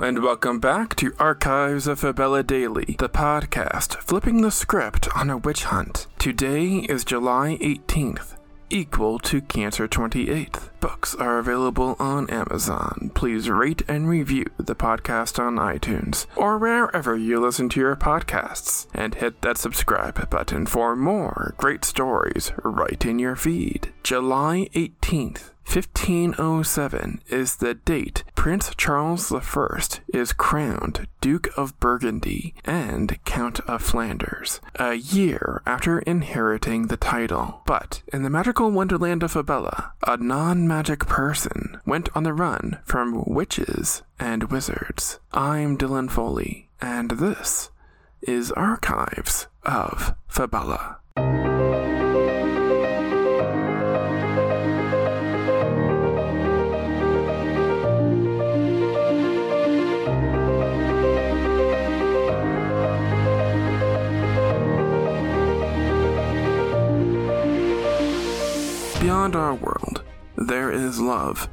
And welcome back to Archives of Abella Daily, the podcast flipping the script on a witch hunt. Today is July 18th, equal to Cancer 28th. Books are available on Amazon. Please rate and review the podcast on iTunes or wherever you listen to your podcasts, and hit that subscribe button for more great stories right in your feed. July 18th. 1507 is the date Prince Charles I is crowned Duke of Burgundy and Count of Flanders, a year after inheriting the title. But in the magical wonderland of Fabella, a non-magic person went on the run from witches and wizards. I'm Dylan Foley, and this is Archives of Fabella. Beyond our world, there is love.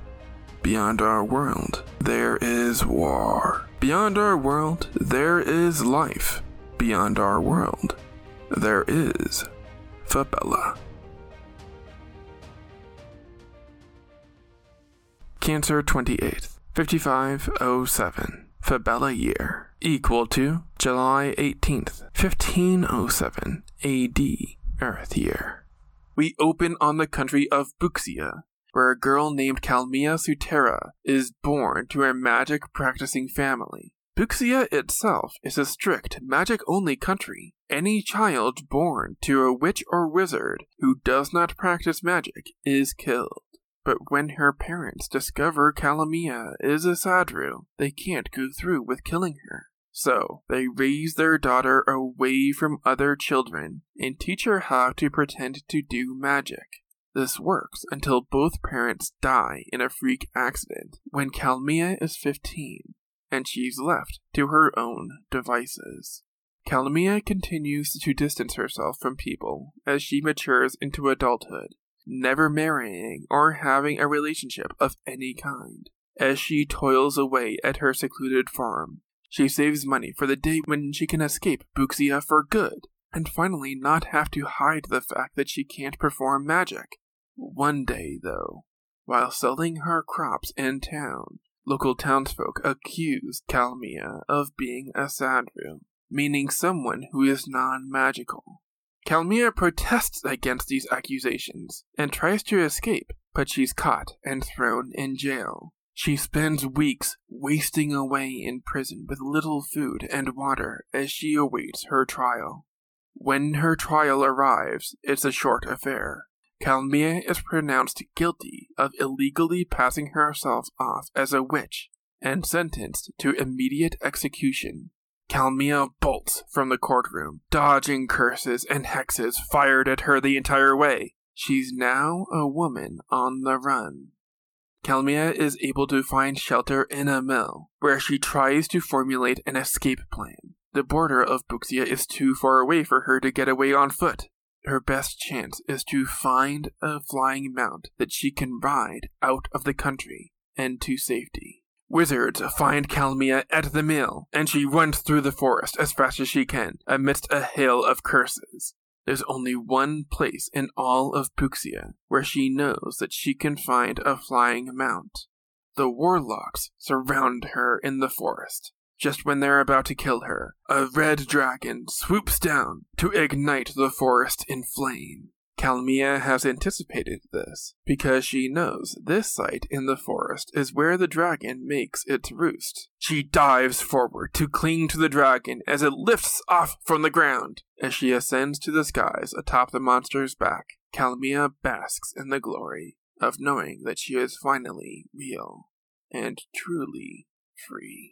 Beyond our world, there is war. Beyond our world, there is life. Beyond our world, there is Fabella. Cancer 28th, 5507, Fabella year, equal to July 18th, 1507 A.D. Earth year. We open on the country of Buxia, where a girl named Kalmia Sutera is born to a magic-practicing family. Buxia itself is a strict, magic-only country. Any child born to a witch or wizard who does not practice magic is killed. But when her parents discover Kalmia is a sadru, they can't go through with killing her. So, they raise their daughter away from other children and teach her how to pretend to do magic. This works until both parents die in a freak accident when Kalmia is 15, and she's left to her own devices. Kalmia continues to distance herself from people as she matures into adulthood, never marrying or having a relationship of any kind. As she toils away at her secluded farm, she saves money for the day when she can escape Buxia for good, and finally not have to hide the fact that she can't perform magic. One day, though, while selling her crops in town, local townsfolk accuse Kalmia of being a sadru, meaning someone who is non-magical. Kalmia protests against these accusations, and tries to escape, but she's caught and thrown in jail. She spends weeks wasting away in prison with little food and water as she awaits her trial. When her trial arrives, it's a short affair. Kalmia is pronounced guilty of illegally passing herself off as a witch and sentenced to immediate execution. Kalmia bolts from the courtroom, dodging curses and hexes fired at her the entire way. She's now a woman on the run. Kalmia is able to find shelter in a mill, where she tries to formulate an escape plan. The border of Buxia is too far away for her to get away on foot. Her best chance is to find a flying mount that she can ride out of the country and to safety. Wizards find Kalmia at the mill, and she runs through the forest as fast as she can, amidst a hail of curses. There's only one place in all of Buxia where she knows that she can find a flying mount. The warlocks surround her in the forest. Just when they're about to kill her, a red dragon swoops down to ignite the forest in flame. Kalmia has anticipated this because she knows this site in the forest is where the dragon makes its roost. She dives forward to cling to the dragon as it lifts off from the ground. As she ascends to the skies atop the monster's back, Kalmia basks in the glory of knowing that she is finally real and truly free.